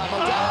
by Moldau.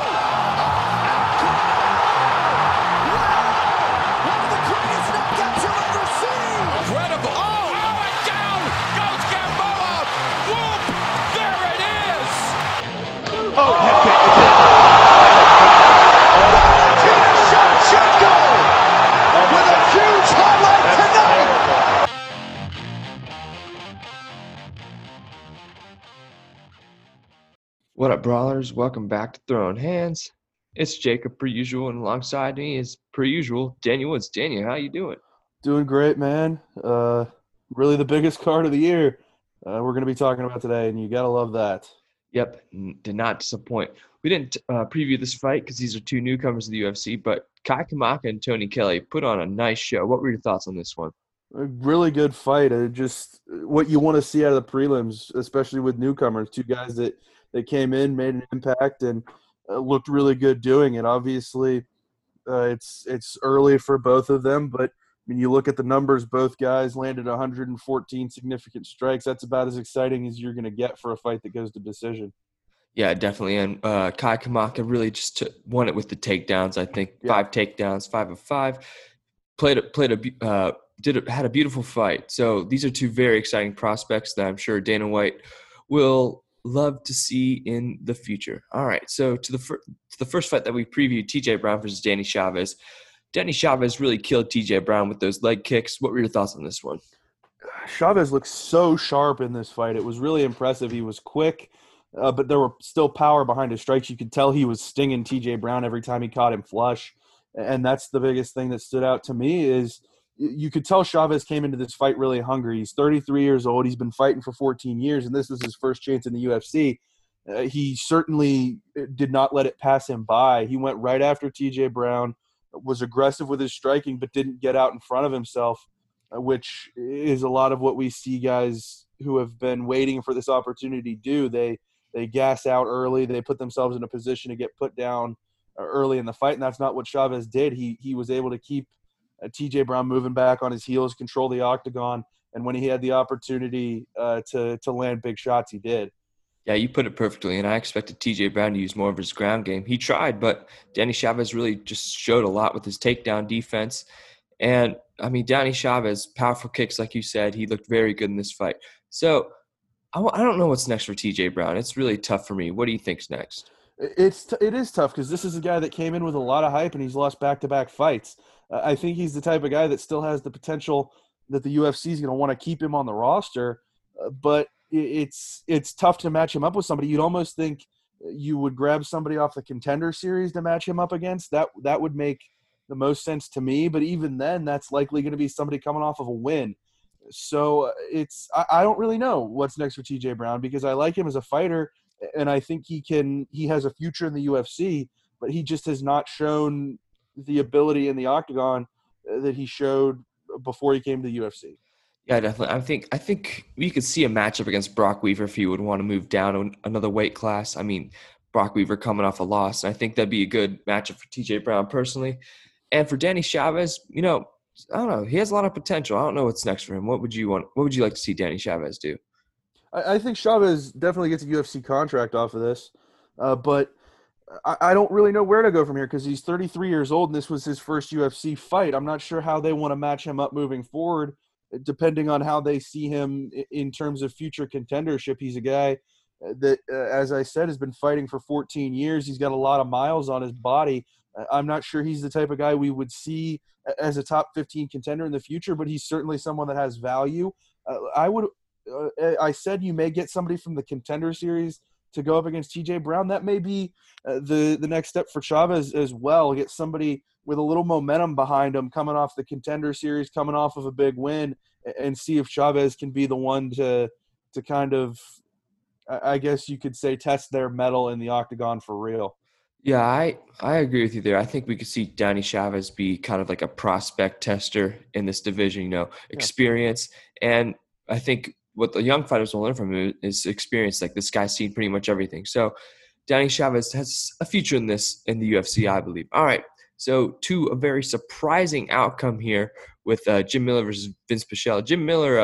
What up, brawlers? Welcome back to Throwing Hands. It's Jacob, per usual, and alongside me is, per usual, Daniel Woods. Daniel, how you doing? Doing great, man. Really the biggest card of the year we're going to be talking about today, and you got to love that. Yep, did not disappoint. We didn't preview this fight because these are two newcomers to the UFC, but Kai Kamaka and Tony Kelly put on a nice show. What were your thoughts on this one? A really good fight. Just what you want to see out of the prelims, especially with newcomers, two guys that – they came in, made an impact, and looked really good doing it. Obviously, it's early for both of them, but when you look at the numbers, both guys landed 114 significant strikes. That's about as exciting as you're going to get for a fight that goes to decision. Yeah, definitely. And Kai Kamaka really just won it with the takedowns, I think. Yeah. 5 takedowns, 5 of 5. Had a beautiful fight. So these are two very exciting prospects that I'm sure Dana White will – love to see in the future. All right, so to the first fight that we previewed, T.J. Brown versus Danny Chavez. Danny Chavez really killed T.J. Brown with those leg kicks. What were your thoughts on this one? Chavez looked so sharp in this fight. It was really impressive. He was quick, but there were still power behind his strikes. You could tell he was stinging T.J. Brown every time he caught him flush, and that's the biggest thing that stood out to me is you could tell Chavez came into this fight really hungry. He's 33 years old. He's been fighting for 14 years, and this was his first chance in the UFC. He certainly did not let it pass him by. He went right after T.J. Brown, was aggressive with his striking, but didn't get out in front of himself, which is a lot of what we see guys who have been waiting for this opportunity do. They gas out early. They put themselves in a position to get put down early in the fight, and that's not what Chavez did. He was able to keep T.J. Brown moving back on his heels, control the octagon, and when he had the opportunity to land big shots, he did. Yeah, you put it perfectly, and I expected T.J. Brown to use more of his ground game. He tried, but Danny Chavez really just showed a lot with his takedown defense. And, I mean, Danny Chavez, powerful kicks, like you said. He looked very good in this fight. So I don't know what's next for T.J. Brown. It's really tough for me. What do you think's next? It is tough because this is a guy that came in with a lot of hype, and he's lost back-to-back fights. I think he's the type of guy that still has the potential that the UFC is going to want to keep him on the roster, but it's tough to match him up with somebody. You'd almost think you would grab somebody off the Contender Series to match him up against. That would make the most sense to me, but even then, that's likely going to be somebody coming off of a win. So I don't really know what's next for T.J. Brown because I like him as a fighter, and I think he has a future in the UFC, but he just has not shown – the ability in the octagon that he showed before he came to the UFC. Yeah, definitely. I think we could see a matchup against Brock Weaver if he would want to move down another weight class. I mean, Brock Weaver coming off a loss. I think that'd be a good matchup for T.J. Brown personally. And for Danny Chavez, you know, I don't know. He has a lot of potential. I don't know what's next for him. What would you like to see Danny Chavez do? I think Chavez definitely gets a UFC contract off of this, but I don't really know where to go from here because he's 33 years old and this was his first UFC fight. I'm not sure how they want to match him up moving forward, depending on how they see him in terms of future contendership. He's a guy that, as I said, has been fighting for 14 years. He's got a lot of miles on his body. I'm not sure he's the type of guy we would see as a top 15 contender in the future, but he's certainly someone that has value. I said you may get somebody from the Contender Series to go up against T.J. Brown. That may be the next step for Chavez as well. Get somebody with a little momentum behind him coming off the Contender Series, coming off of a big win, and see if Chavez can be the one to kind of, I guess you could say, test their mettle in the octagon for real. Yeah, I agree with you there. I think we could see Danny Chavez be kind of like a prospect tester in this division, you know, experience. Yeah. And I think what the young fighters will learn from him is experience. Like, this guy's seen pretty much everything. So Danny Chavez has a future in the UFC, I believe. All right. So a very surprising outcome here with Jim Miller versus Vinc Pichel. Jim Miller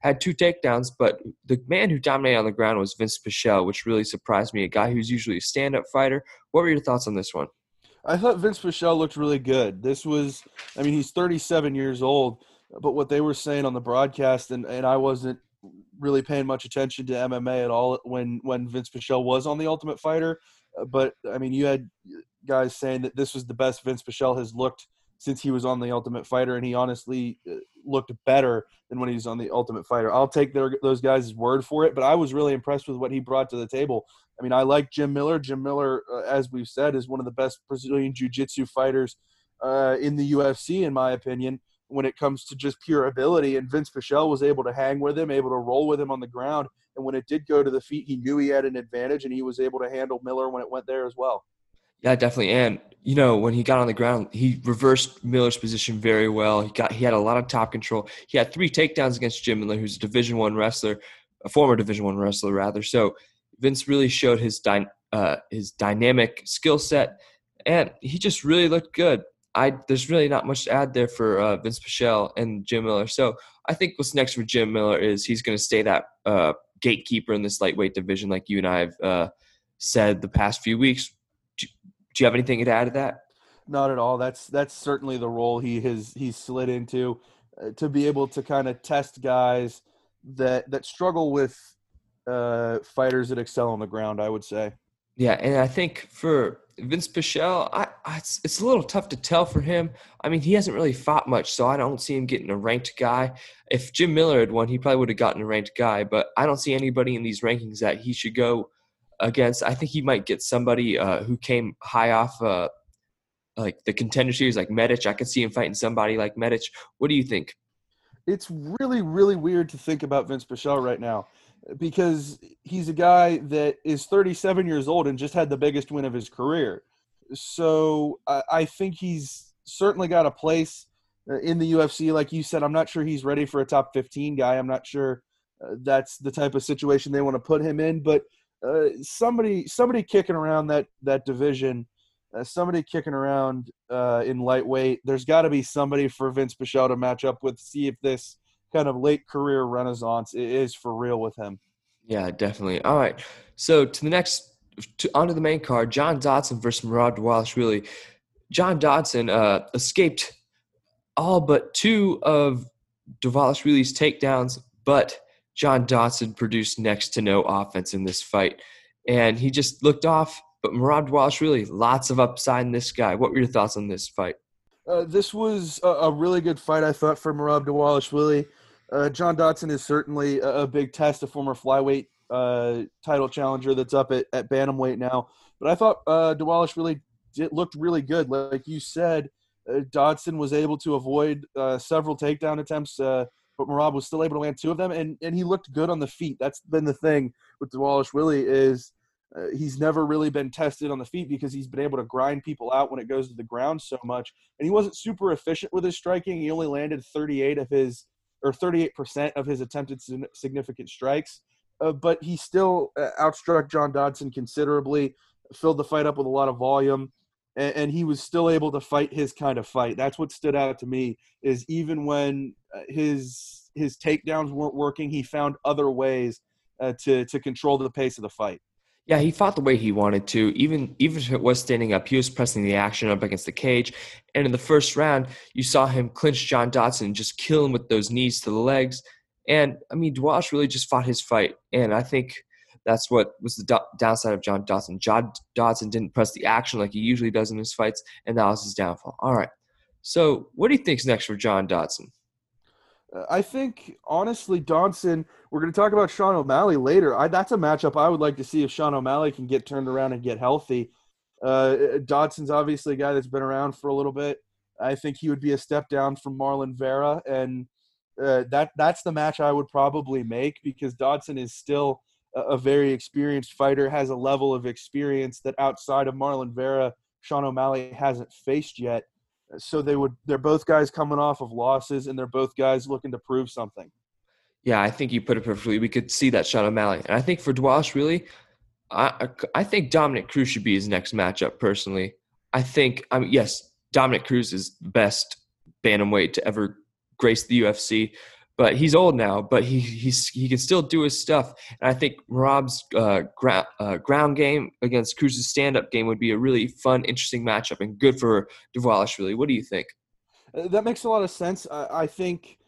had two takedowns, but the man who dominated on the ground was Vinc Pichel, which really surprised me, a guy who's usually a stand-up fighter. What were your thoughts on this one? I thought Vinc Pichel looked really good. This was – I mean, he's 37 years old, but what they were saying on the broadcast, and I wasn't really paying much attention to MMA at all when Vinc Pichel was on The Ultimate Fighter. But, I mean, you had guys saying that this was the best Vinc Pichel has looked since he was on The Ultimate Fighter, and he honestly looked better than when he was on The Ultimate Fighter. I'll take those guys' word for it, but I was really impressed with what he brought to the table. I mean, I like Jim Miller. Jim Miller, as we've said, is one of the best Brazilian jiu-jitsu fighters in the UFC, in my opinion, when it comes to just pure ability. And Vinc Pichel was able to hang with him, able to roll with him on the ground. And when it did go to the feet, he knew he had an advantage, and he was able to handle Miller when it went there as well. Yeah, definitely. And, you know, when he got on the ground, he reversed Miller's position very well. He had a lot of top control. He had three takedowns against Jim Miller, who's a Division I wrestler, a former Division I wrestler, rather. So Vince really showed his dynamic skill set, and he just really looked good. There's really not much to add there for Vinc Pichel and Jim Miller. So I think what's next for Jim Miller is he's going to stay that gatekeeper in this lightweight division, like you and I have said the past few weeks. Do you have anything to add to that? Not at all. That's certainly the role he's slid into, to be able to kind of test guys that struggle with fighters that excel on the ground, I would say. Yeah, and I think for Vinc Pichel, it's a little tough to tell for him. I mean, he hasn't really fought much, so I don't see him getting a ranked guy. If Jim Miller had won, he probably would have gotten a ranked guy, but I don't see anybody in these rankings that he should go against. I think he might get somebody who came high off like the contender series, like Medic. I could see him fighting somebody like Medic. What do you think? It's really, really weird to think about Vinc Pichel right now, because he's a guy that is 37 years old and just had the biggest win of his career. So I think he's certainly got a place in the UFC. Like you said, I'm not sure he's ready for a top 15 guy. I'm not sure that's the type of situation they want to put him in, but somebody kicking around that division, somebody kicking around in lightweight, there's got to be somebody for Vinc Pichel to match up with, see if this kind of late career renaissance is for real with him. Yeah, definitely. All right, so onto the main card, John Dodson versus Merab Dvalishvili. John Dodson escaped all but two of Dvalishvili's takedowns, but John Dodson produced next to no offense in this fight, and he just looked off. But Merab Dvalishvili, lots of upside in this guy. What were your thoughts on this fight? This was a really good fight, I thought, for Merab Dvalishvili. John Dodson is certainly a big test, a former flyweight title challenger that's up at bantamweight now. But I thought Dvalishvili looked really good. Like you said, Dodson was able to avoid several takedown attempts, but Merab was still able to land two of them, and he looked good on the feet. That's been the thing with Dvalishvili is he's never really been tested on the feet because he's been able to grind people out when it goes to the ground so much. And he wasn't super efficient with his striking. He only landed 38% of his attempted significant strikes. But he still outstruck John Dodson considerably, filled the fight up with a lot of volume, and he was still able to fight his kind of fight. That's what stood out to me, is even when his takedowns weren't working, he found other ways to control the pace of the fight. Yeah, he fought the way he wanted to. Even if it was standing up, he was pressing the action up against the cage. And in the first round, you saw him clinch John Dodson and just kill him with those knees to the legs. And, I mean, Dwalsh really just fought his fight. And I think that's what was the downside of John Dodson. John Dodson didn't press the action like he usually does in his fights, and that was his downfall. All right. So what do you think's next for John Dodson? I think, honestly, Dodson, we're going to talk about Sean O'Malley later. That's a matchup I would like to see if Sean O'Malley can get turned around and get healthy. Dodson's obviously a guy that's been around for a little bit. I think he would be a step down from Marlon Vera, and that's the match I would probably make because Dodson is still a very experienced fighter, has a level of experience that outside of Marlon Vera, Sean O'Malley hasn't faced yet. So they're both guys coming off of losses, and they're both guys looking to prove something. Yeah, I think you put it perfectly. We could see that Sean O'Malley. And I think for Dwalsh, really, I think Dominic Cruz should be his next matchup, personally. Dominic Cruz is the best bantamweight to ever grace the UFC, But he's old now, but he can still do his stuff. And I think Merab's ground game against Cruz's stand-up game would be a really fun, interesting matchup and good for Dvalishvili. What do you think? That makes a lot of sense. I think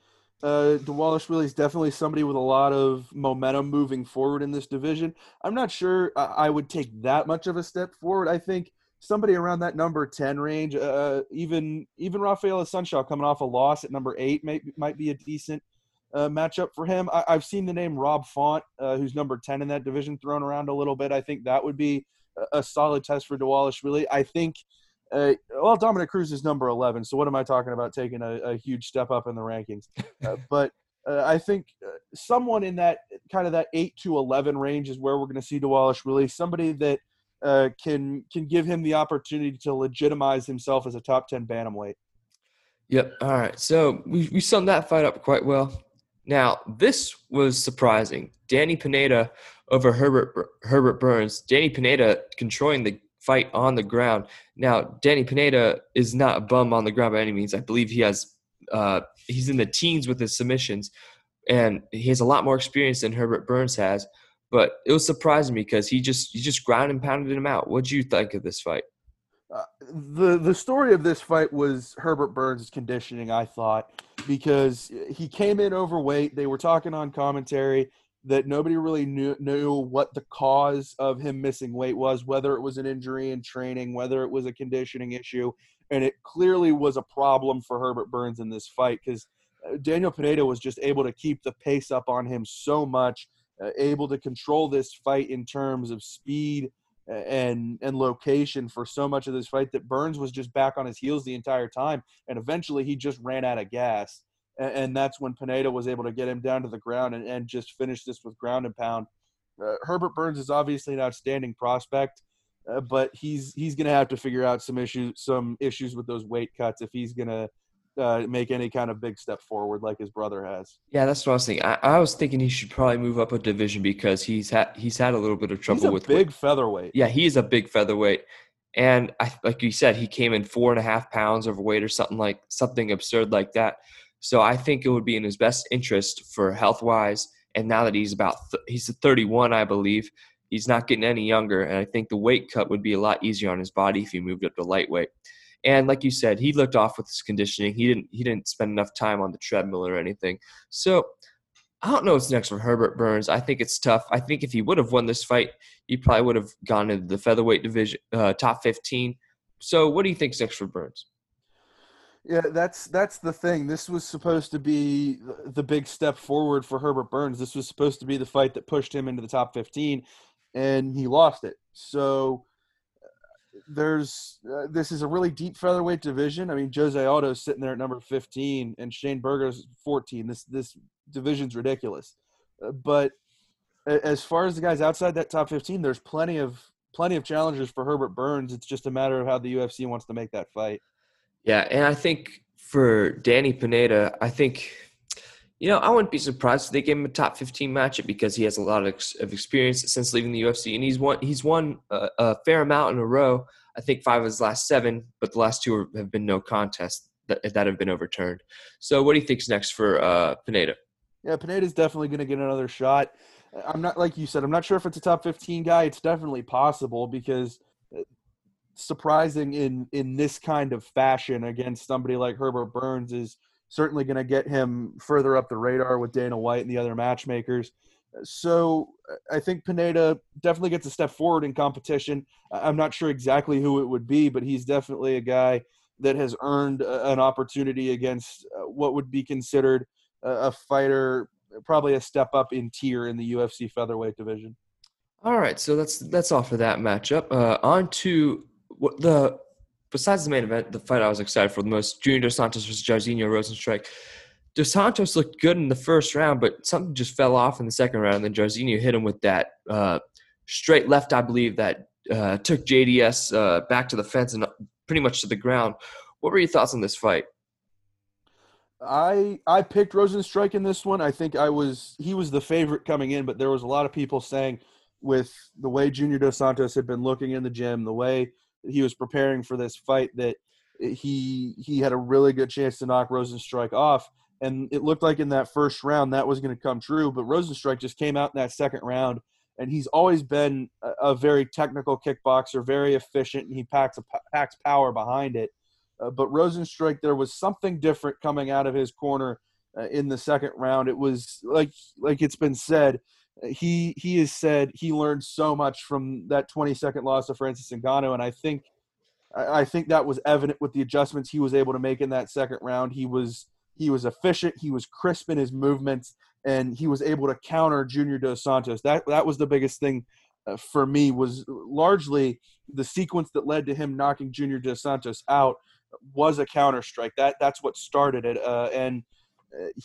Dvalishvili is definitely somebody with a lot of momentum moving forward in this division. I'm not sure I would take that much of a step forward. I think somebody around that number 10 range, even Rafael Sunshaw coming off a loss at number 8 might be a decent matchup for him. I've seen the name Rob Font, who's number 10 in that division, thrown around a little bit. I think that would be a solid test for Dvalishvili. I think Dominic Cruz is number 11, so what am I talking about taking a huge step up in the rankings? But I think someone in that kind of that 8 to 11 range is where we're going to see Dvalishvili, somebody that can give him the opportunity to legitimize himself as a top 10 bantamweight. Yep. All right. So we summed that fight up quite well. Now, this was surprising. Danny Pineda over Herbert Burns. Danny Pineda controlling the fight on the ground. Now, Danny Pineda is not a bum on the ground by any means. I believe he has he's in the teens with his submissions, and he has a lot more experience than Herbert Burns has. But it was surprising me because he just ground and pounded him out. What did you think of this fight? The story of this fight was Herbert Burns' conditioning, I thought, because he came in overweight. They were talking on commentary that nobody really knew what the cause of him missing weight was, whether it was an injury in training, whether it was a conditioning issue. And it clearly was a problem for Herbert Burns in this fight because Daniel Pineda was just able to keep the pace up on him so much, able to control this fight in terms of speed and location for so much of this fight that Burns was just back on his heels the entire time. And eventually he just ran out of gas. And that's when Pineda was able to get him down to the ground and just finish this with ground and pound. Herbert Burns is obviously an outstanding prospect, but he's going to have to figure out some issues with those weight cuts if he's going to make any kind of big step forward like his brother has. Yeah, that's what I was thinking. I was thinking he should probably move up a division because he's had a little bit of trouble with big weight. Featherweight. Yeah, he is a big featherweight, and like you said, he came in 4.5 pounds overweight or something absurd like that. So I think it would be in his best interest for health wise. And now that he's 31, I believe, he's not getting any younger, and I think the weight cut would be a lot easier on his body if he moved up to lightweight. And like you said, he looked off with his conditioning. He didn't spend enough time on the treadmill or anything. So I don't know what's next for Herbert Burns. I think it's tough. I think if he would have won this fight, he probably would have gone into the featherweight division, top 15. So what do you think's next for Burns? Yeah, that's the thing. This was supposed to be the big step forward for Herbert Burns. This was supposed to be the fight that pushed him into the top 15, and he lost it. So this is a really deep featherweight division. I mean, Jose Aldo's sitting there at number 15 and Shane Burgos 14. This division's ridiculous. But as far as the guys outside that top 15, there's plenty of challengers for Herbert Burns. It's just a matter of how the UFC wants to make that fight. Yeah, and I think for Danny Pineda, I wouldn't be surprised if they gave him a top 15 matchup because he has a lot of experience since leaving the UFC, and he's won a fair amount in a row. I think 5 of his last 7, but the last 2 have been no contest that have been overturned. So what do you think's next for Pineda? Yeah, Pineda's definitely going to get another shot. I'm not sure if it's a top 15 guy. It's definitely possible because surprising in this kind of fashion against somebody like Herbert Burns is certainly going to get him further up the radar with Dana White and the other matchmakers. So I think Pineda definitely gets a step forward in competition. I'm not sure exactly who it would be, but he's definitely a guy that has earned an opportunity against what would be considered a fighter, probably a step up in tier in the UFC featherweight division. All right. So that's all for that matchup. On to besides the main event, the fight I was excited for the most, Junior Dos Santos versus Jairzinho Rozenstruik. Dos Santos looked good in the first round, but something just fell off in the second round, and then Jairzinho hit him with that straight left, I believe, that took JDS back to the fence and pretty much to the ground. What were your thoughts on this fight? I picked Rozenstruik in this one. I think he was the favorite coming in, but there was a lot of people saying with the way Junior Dos Santos had been looking in the gym, the way he was preparing for this fight, that he had a really good chance to knock Rozenstruik off. And it looked like in that first round that was going to come true, but Rozenstruik just came out in that second round, and he's always been a very technical kickboxer, very efficient, and he packs power behind it. But Rozenstruik, there was something different coming out of his corner in the second round. It was like it's been said, he has said he learned so much from that 20-second loss to Francis Ngannou, and I think that was evident with the adjustments he was able to make in that second round. He was efficient. He was crisp in his movements, and he was able to counter Junior Dos Santos. That was the biggest thing for me, was largely the sequence that led to him knocking Junior Dos Santos out was a counter strike. That's what started it, and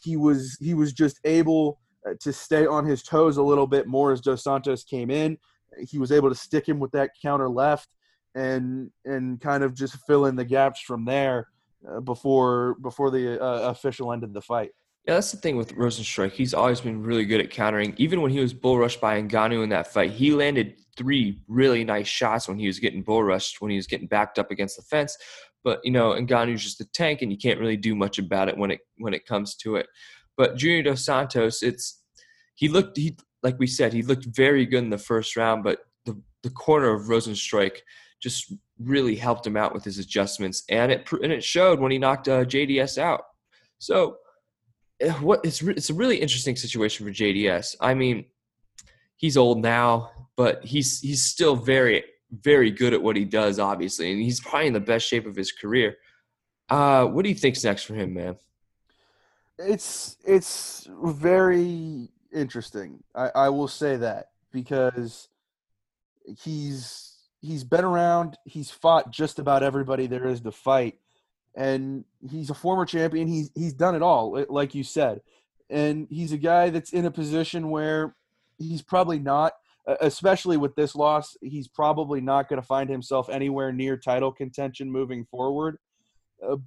he was just able to stay on his toes a little bit more as Dos Santos came in. He was able to stick him with that counter left and kind of just fill in the gaps from there. Before the official ended the fight. Yeah, that's the thing with Rozenstruik. He's always been really good at countering. Even when he was bull rushed by Ngannou in that fight, he landed 3 really nice shots when he was getting bull rushed, when he was getting backed up against the fence. But, Ngannou's just a tank, and you can't really do much about it when it comes to it. But Junior Dos Santos, like we said, he looked very good in the first round, but the corner of Rozenstruik just really helped him out with his adjustments, and it showed when he knocked JDS out. So, it's a really interesting situation for JDS. I mean, he's old now, but he's still very, very good at what he does, obviously, and he's probably in the best shape of his career. What do you think's next for him, man? It's very interesting. I will say that, because he's been around. He's fought just about everybody there is to fight, and he's a former champion. He's done it all, like you said, and he's a guy that's in a position where he's probably not, especially with this loss, he's probably not going to find himself anywhere near title contention moving forward.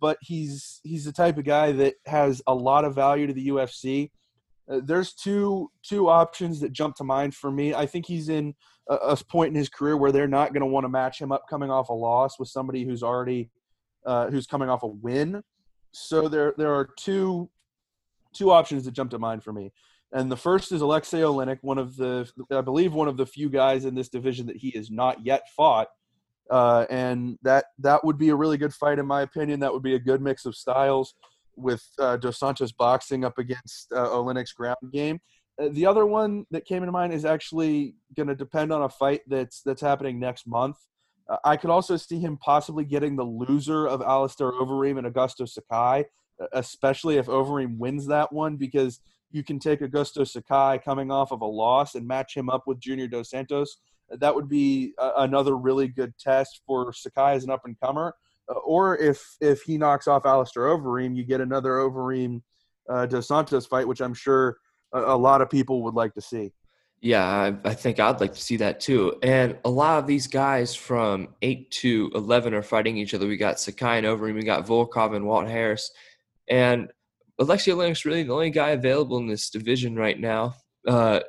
But he's the type of guy that has a lot of value to the UFC. There's two options that jump to mind for me. I think he's in a point in his career where they're not going to want to match him up coming off a loss with somebody who's already who's coming off a win. So there are two options that jump to mind for me. And the first is Alexey Oleynik, one of the few guys in this division that he has not yet fought. And that would be a really good fight, in my opinion. That would be a good mix of styles, with Dos Santos boxing up against Olynyk's ground game. The other one that came into mind is actually going to depend on a fight that's happening next month. I could also see him possibly getting the loser of Alistair Overeem and Augusto Sakai, especially if Overeem wins that one, because you can take Augusto Sakai coming off of a loss and match him up with Junior Dos Santos. That would be another really good test for Sakai as an up-and-comer. Or if he knocks off Alistair Overeem, you get another Overeem Dos Santos fight, which I'm sure a lot of people would like to see. Yeah, I think I'd like to see that too. And a lot of these guys from 8 to 11 are fighting each other. We got Sakai and Overeem. We got Volkov and Walt Harris. And Alexey Oleynik's really the only guy available in this division right now,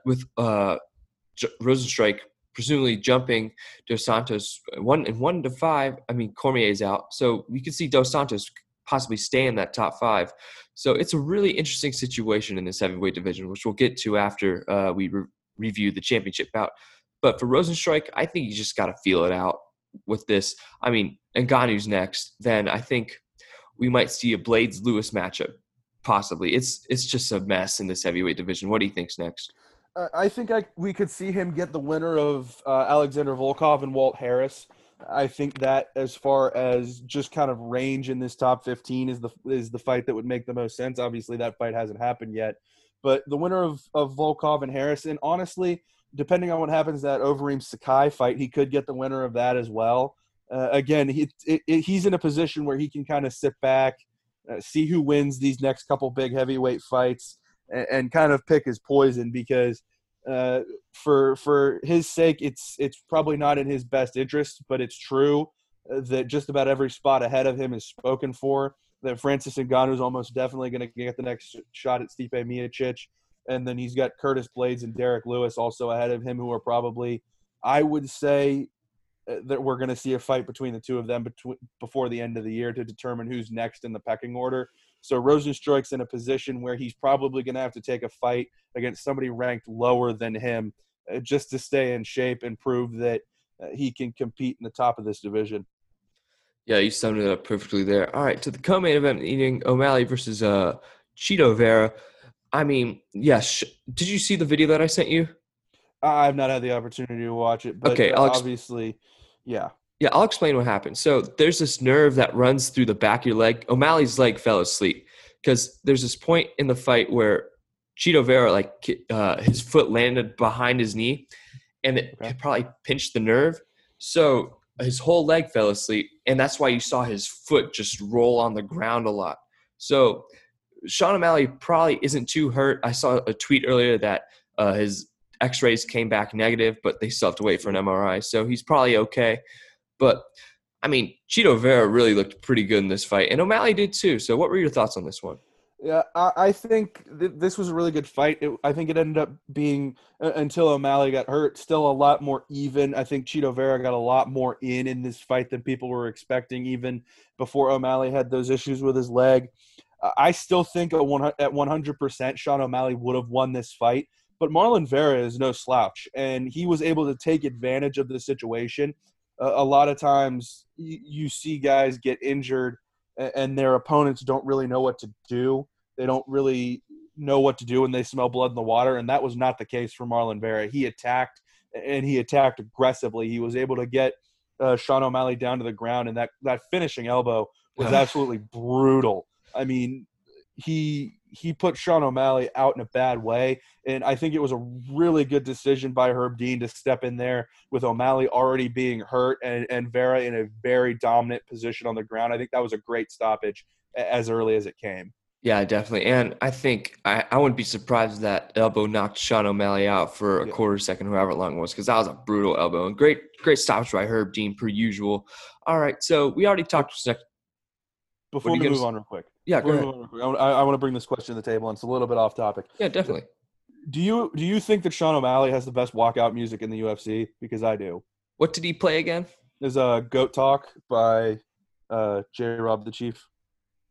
with Rozenstruik presumably jumping Dos Santos 1-5. I mean, Cormier's out. So we could see Dos Santos possibly stay in that top 5. So it's a really interesting situation in this heavyweight division, which we'll get to after we review the championship bout. But for Rozenstruik, I think you just got to feel it out with this. I mean, Ngannou's next. Then I think we might see a Blaydes-Lewis matchup, possibly. It's just a mess in this heavyweight division. What do you think's next? I think we could see him get the winner of Alexander Volkov and Walt Harris. I think that, as far as just kind of range in this top 15, is the fight that would make the most sense. Obviously, that fight hasn't happened yet. But the winner of Volkov and Harris, and honestly, depending on what happens that Overeem-Sakai fight, he could get the winner of that as well. Again, he's in a position where he can kind of sit back, see who wins these next couple big heavyweight fights, and kind of pick his poison, because for his sake, it's probably not in his best interest, but it's true that just about every spot ahead of him is spoken for, that Francis Ngannou is almost definitely going to get the next shot at Stipe Miocic, and then he's got Curtis Blaydes and Derek Lewis also ahead of him, who are probably, I would say, that we're going to see a fight between the two of them before the end of the year to determine who's next in the pecking order. So Rozenstruik's in a position where he's probably going to have to take a fight against somebody ranked lower than him just to stay in shape and prove that he can compete in the top of this division. Yeah, you summed it up perfectly there. All right, to the co-main event, eating O'Malley versus Cheeto Vera. I mean, yes. Did you see the video that I sent you? I've not had the opportunity to watch it, but okay, obviously, yeah. Yeah, I'll explain what happened. So there's this nerve that runs through the back of your leg. O'Malley's leg fell asleep because there's this point in the fight where Cheeto Vera, his foot landed behind his knee, and it probably pinched the nerve. So his whole leg fell asleep, and that's why you saw his foot just roll on the ground a lot. So Sean O'Malley probably isn't too hurt. I saw a tweet earlier that his x-rays came back negative, but they still have to wait for an MRI, so he's probably okay. But, I mean, Cheeto Vera really looked pretty good in this fight, and O'Malley did too. So what were your thoughts on this one? Yeah, I think this was a really good fight. I think it ended up being, until O'Malley got hurt, still a lot more even. I think Cheeto Vera got a lot more in this fight than people were expecting, even before O'Malley had those issues with his leg. I still think at 100%, Sean O'Malley would have won this fight. But Marlon Vera is no slouch, and he was able to take advantage of the situation. A lot of times you see guys get injured and their opponents don't really know what to do. They don't really know what to do when they smell blood in the water, and that was not the case for Marlon Vera. He attacked, and he attacked aggressively. He was able to get Sean O'Malley down to the ground, and that finishing elbow was absolutely brutal. I mean, he put Sean O'Malley out in a bad way, and I think it was a really good decision by Herb Dean to step in there with O'Malley already being hurt and Vera in a very dominant position on the ground. I think that was a great stoppage as early as it came. Yeah, definitely. And I think I wouldn't be surprised that elbow knocked Sean O'Malley out for a quarter second, however long it was, because that was a brutal elbow. And great stoppage by Herb Dean, per usual. All right, so we already talked – before we move on real quick. Yeah, go ahead. I want to bring this question to the table, and it's a little bit off topic. Yeah, definitely. Do you think that Sean O'Malley has the best walkout music in the UFC? Because I do. What did he play again? There's a Goat Talk by J-Rob the Chief.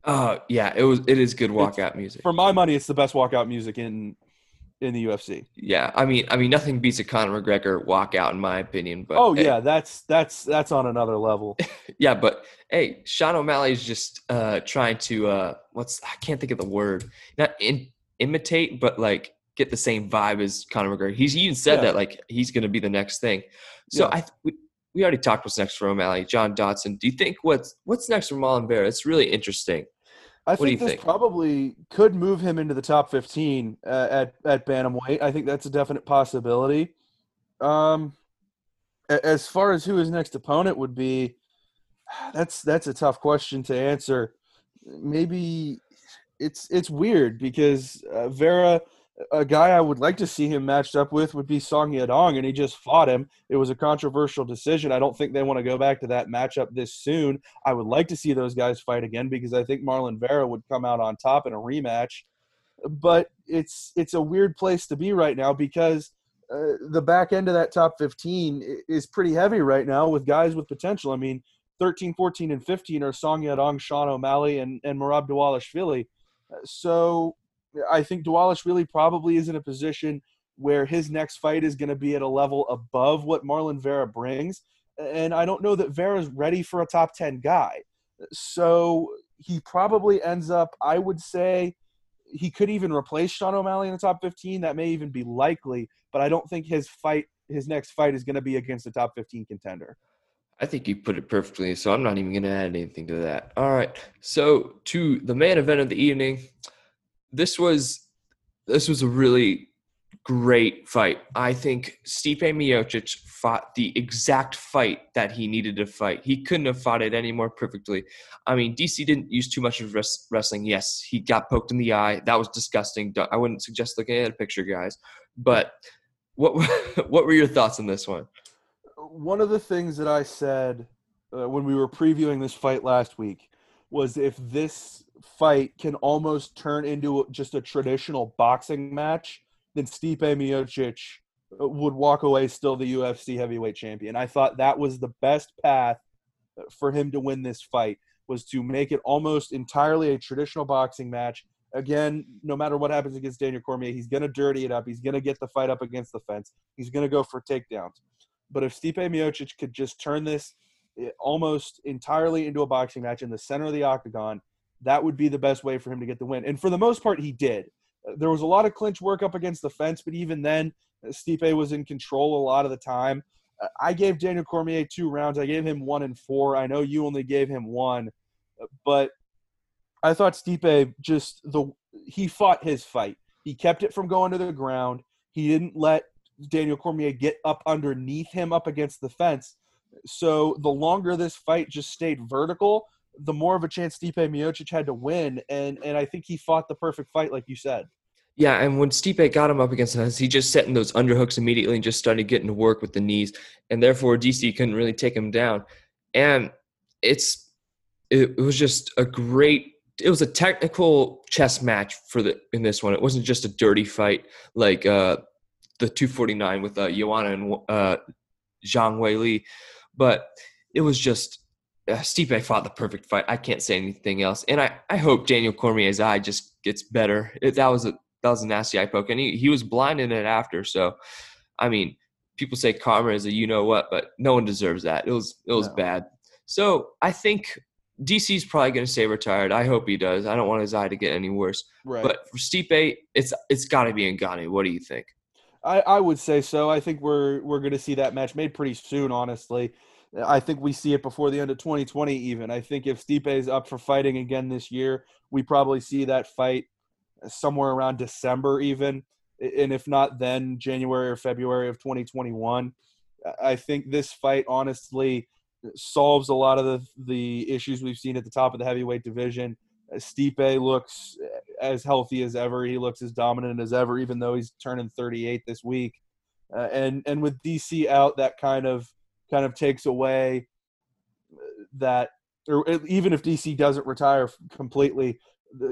Yeah, it is good walkout music. For my money, it's the best walkout music in the UFC. Yeah, I mean nothing beats a Conor McGregor walkout in my opinion, but that's on another level. Yeah, but hey, Sean O'Malley is just trying to I can't think of the word. Not imitate, but like get the same vibe as Conor McGregor. He's even said that like he's going to be the next thing. So yeah. We already talked what's next for O'Malley, John Dodson. Do you think what's next for Marlon Vera? It's really interesting. I think this probably could move him into the top 15 at bantamweight. I think that's a definite possibility. As far as who his next opponent would be, that's a tough question to answer. Maybe it's weird because Vera, a guy I would like to see him matched up with would be Song Yadong, and he just fought him. It was a controversial decision. I don't think they want to go back to that matchup this soon. I would like to see those guys fight again because I think Marlon Vera would come out on top in a rematch. But it's a weird place to be right now because the back end of that top 15 is pretty heavy right now with guys with potential. I mean, 13, 14, and 15 are Song Yadong, Sean O'Malley, and Merab Dvalishvili. So I think Dvalishvili probably is in a position where his next fight is going to be at a level above what Marlon Vera brings. And I don't know that Vera's ready for a top 10 guy. So he probably ends up, I would say, he could even replace Sean O'Malley in the top 15. That may even be likely, but I don't think his next fight is going to be against a top 15 contender. I think you put it perfectly, so I'm not even going to add anything to that. All right, so to the main event of the evening – This was a really great fight. I think Stipe Miocic fought the exact fight that he needed to fight. He couldn't have fought it any more perfectly. I mean, DC didn't use too much of wrestling. Yes, he got poked in the eye. That was disgusting. I wouldn't suggest looking at a picture, guys. But what were your thoughts on this one? One of the things that I said when we were previewing this fight last week was if this fight can almost turn into just a traditional boxing match, then Stipe Miocic would walk away still the UFC heavyweight champion. I thought that was the best path for him to win this fight was to make it almost entirely a traditional boxing match. Again, no matter what happens against Daniel Cormier, he's going to dirty it up. He's going to get the fight up against the fence. He's going to go for takedowns. But if Stipe Miocic could just turn this almost entirely into a boxing match in the center of the octagon, that would be the best way for him to get the win. And for the most part, he did. There was a lot of clinch work up against the fence, but even then, Stipe was in control a lot of the time. I gave Daniel Cormier 2 rounds. I gave him 1 and 4. I know you only gave him 1, but I thought Stipe just he fought his fight. He kept it from going to the ground. He didn't let Daniel Cormier get up underneath him up against the fence. So the longer this fight just stayed vertical, the more of a chance Stipe Miocic had to win. And I think he fought the perfect fight, like you said. Yeah, and when Stipe got him up against the fence, he just set in those underhooks immediately and just started getting to work with the knees. And therefore, DC couldn't really take him down. And it was just a great – it was a technical chess match in this one. It wasn't just a dirty fight like the 249 with Joanna and Zhang Weili. But it was just Stipe fought the perfect fight. I can't say anything else. And I hope Daniel Cormier's eye just gets better. That was a nasty eye poke. And he was blind in it after. So, I mean, people say karma is a you-know-what, but no one deserves that. It was bad. So I think DC's probably going to stay retired. I hope he does. I don't want his eye to get any worse. Right. But for Stipe, it's got to be Ngannou. What do you think? I would say so. I think we're going to see that match made pretty soon, honestly. I think we see it before the end of 2020 even. I think if Stipe is up for fighting again this year, we probably see that fight somewhere around December even. And if not, then January or February of 2021. I think this fight honestly solves a lot of the issues we've seen at the top of the heavyweight division. Stipe looks as healthy as ever. He looks as dominant as ever, even though he's turning 38 this week. And with DC out, that kind of takes away that, or even if DC doesn't retire completely,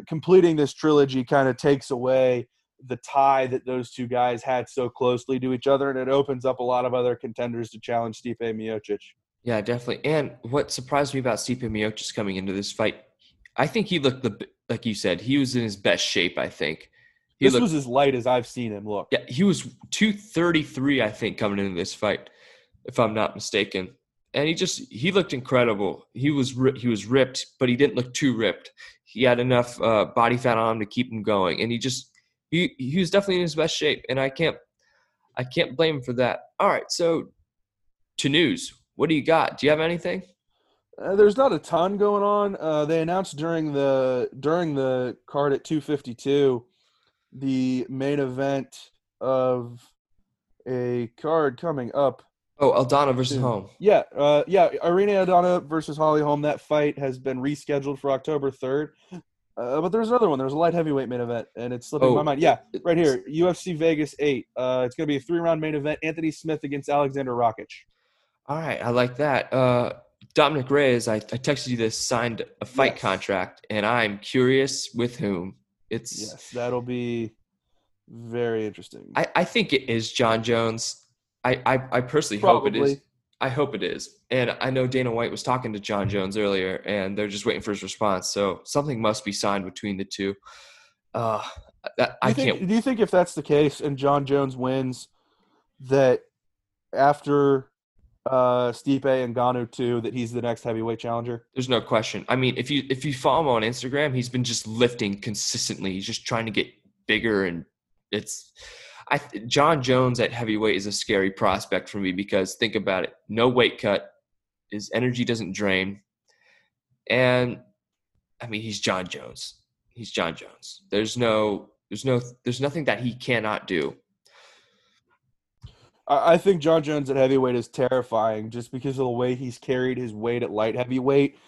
completing this trilogy kind of takes away the tie that those two guys had so closely to each other, and it opens up a lot of other contenders to challenge Stipe Miocic. Yeah, definitely. And what surprised me about Stipe Miocic coming into this fight, I think he looked, like you said, he was in his best shape, I think. This was as light as I've seen him look. Yeah, he was 233, I think, coming into this fight, if I'm not mistaken. And he looked incredible. He was ripped, but he didn't look too ripped. He had enough body fat on him to keep him going. And he was definitely in his best shape. And I can't blame him for that. All right, so to news. What do you got? Do you have anything? There's not a ton going on. They announced during the card at 252, the main event of a card coming up. Oh, Aldana versus Holm. Yeah, Irene Aldana versus Holly Holm. That fight has been rescheduled for October 3rd. But there's another one. There's a light heavyweight main event, and it's slipping my mind. Yeah, right here, UFC Vegas 8. It's going to be a 3-round main event. Anthony Smith against Alexander Rakic. All right, I like that. Dominic Reyes, I texted you this, signed a fight contract, and I'm curious with whom. Yes, that'll be very interesting. I think it is John Jones. I personally hope it is. I hope it is. And I know Dana White was talking to John Jones earlier, and they're just waiting for his response. So something must be signed between the two. Do you think if that's the case and John Jones wins, that after Stipe Ngannou too, that he's the next heavyweight challenger? There's no question. I mean, if you follow him on Instagram, he's been just lifting consistently. He's just trying to get bigger, and John Jones at heavyweight is a scary prospect for me because think about it. No weight cut. His energy doesn't drain. And I mean, he's John Jones. He's John Jones. There's nothing that he cannot do. I think John Jones at heavyweight is terrifying just because of the way he's carried his weight at light heavyweight,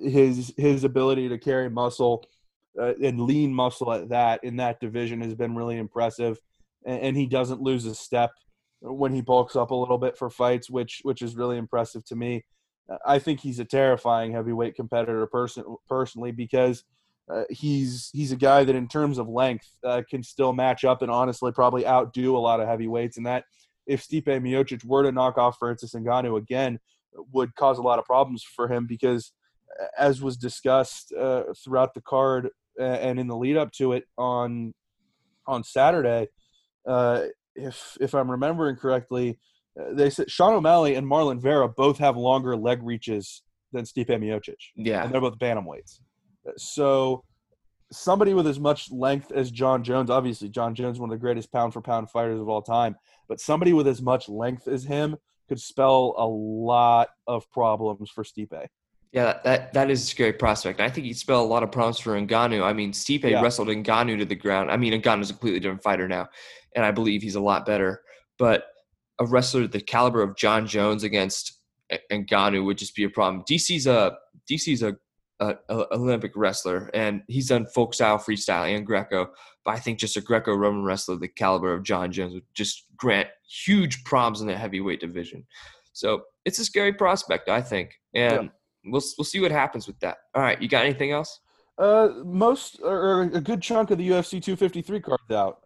his ability to carry muscle and lean muscle at that in that division has been really impressive. And he doesn't lose a step when he bulks up a little bit for fights, which is really impressive to me. I think he's a terrifying heavyweight competitor personally because he's a guy that in terms of length can still match up and honestly probably outdo a lot of heavyweights. And that if Stipe Miocic were to knock off Francis Ngannou again, would cause a lot of problems for him because, as was discussed throughout the card and in the lead up to it on Saturday, if I'm remembering correctly, they said Sean O'Malley and Marlon Vera both have longer leg reaches than Stipe Miocic. Yeah. And they're both bantamweights. So somebody with as much length as John Jones, obviously John Jones, one of the greatest pound-for-pound fighters of all time, but somebody with as much length as him could spell a lot of problems for Stipe. Yeah, that is a scary prospect. I think he'd spell a lot of problems for Ngannou. I mean, Stipe wrestled Ngannou to the ground. I mean, Ngannou's a completely different fighter now, and I believe he's a lot better. But a wrestler the caliber of John Jones against Ngannou would just be a problem. DC's an Olympic wrestler, and he's done folk style, freestyle, and Greco. But I think just a Greco-Roman wrestler the caliber of John Jones would just grant huge problems in the heavyweight division. So it's a scary prospect, I think. And We'll see what happens with that. All right, you got anything else? A good chunk of the UFC 253 card's out.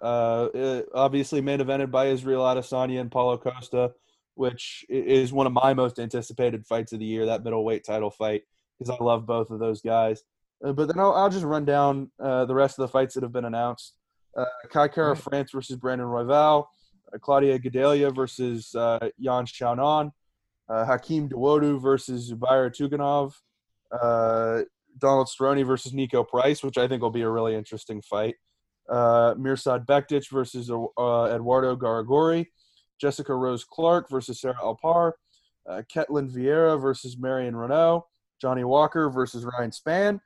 Obviously main evented by Israel Adesanya and Paulo Costa, which is one of my most anticipated fights of the year, that middleweight title fight, because I love both of those guys. But then I'll just run down the rest of the fights that have been announced. Kai Kara France versus Brandon Royval. Claudia Gadelia versus Yan Xiaonan. Hakeem Dawodu versus Zubair Tuganov, Donald Cerrone versus Nico Price, which I think will be a really interesting fight. Mirsad Bektic versus Eduardo Garagori, Jessica Rose Clark versus Sarah Alpar, Ketlin Vieira versus Marion Renault, Johnny Walker versus Ryan Spann,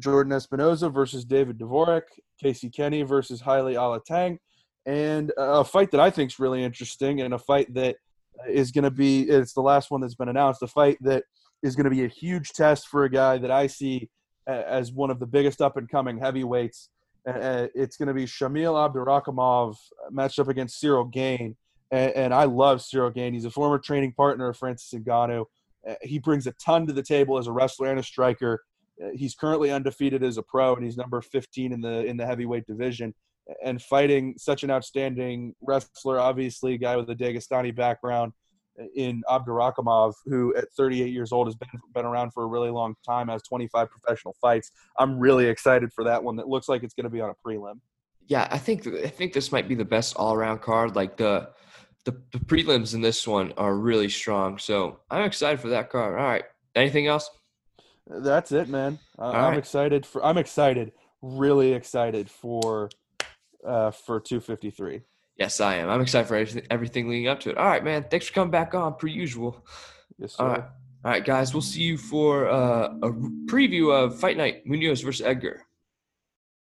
Jordan Espinoza versus David Dvorak, Casey Kenny versus Haile Alatang, and a fight that I think is really interesting and a fight that is going to be – it's the last one that's been announced, a fight that is going to be a huge test for a guy that I see as one of the biggest up-and-coming heavyweights. It's going to be Shamil Abdurakhimov matched up against Cyril Gane, and I love Cyril Gane. He's a former training partner of Francis Ngannou. He brings a ton to the table as a wrestler and a striker. He's currently undefeated as a pro, and he's number 15 in the heavyweight division. And fighting such an outstanding wrestler, obviously a guy with a Dagestani background in Abdurakhimov, who at 38 years old has been around for a really long time, has 25 professional fights. I'm really excited for that one. That looks like it's going to be on a prelim. Yeah, I think this might be the best all-around card. Like the prelims in this one are really strong. So I'm excited for that card. All right, anything else? That's it, man. Really excited for 253. Yes, I am. I'm excited for everything leading up to it. All right, man. Thanks for coming back on, per usual. Yes, sir. All right, guys. We'll see you for a preview of Fight Night Munoz versus Edgar.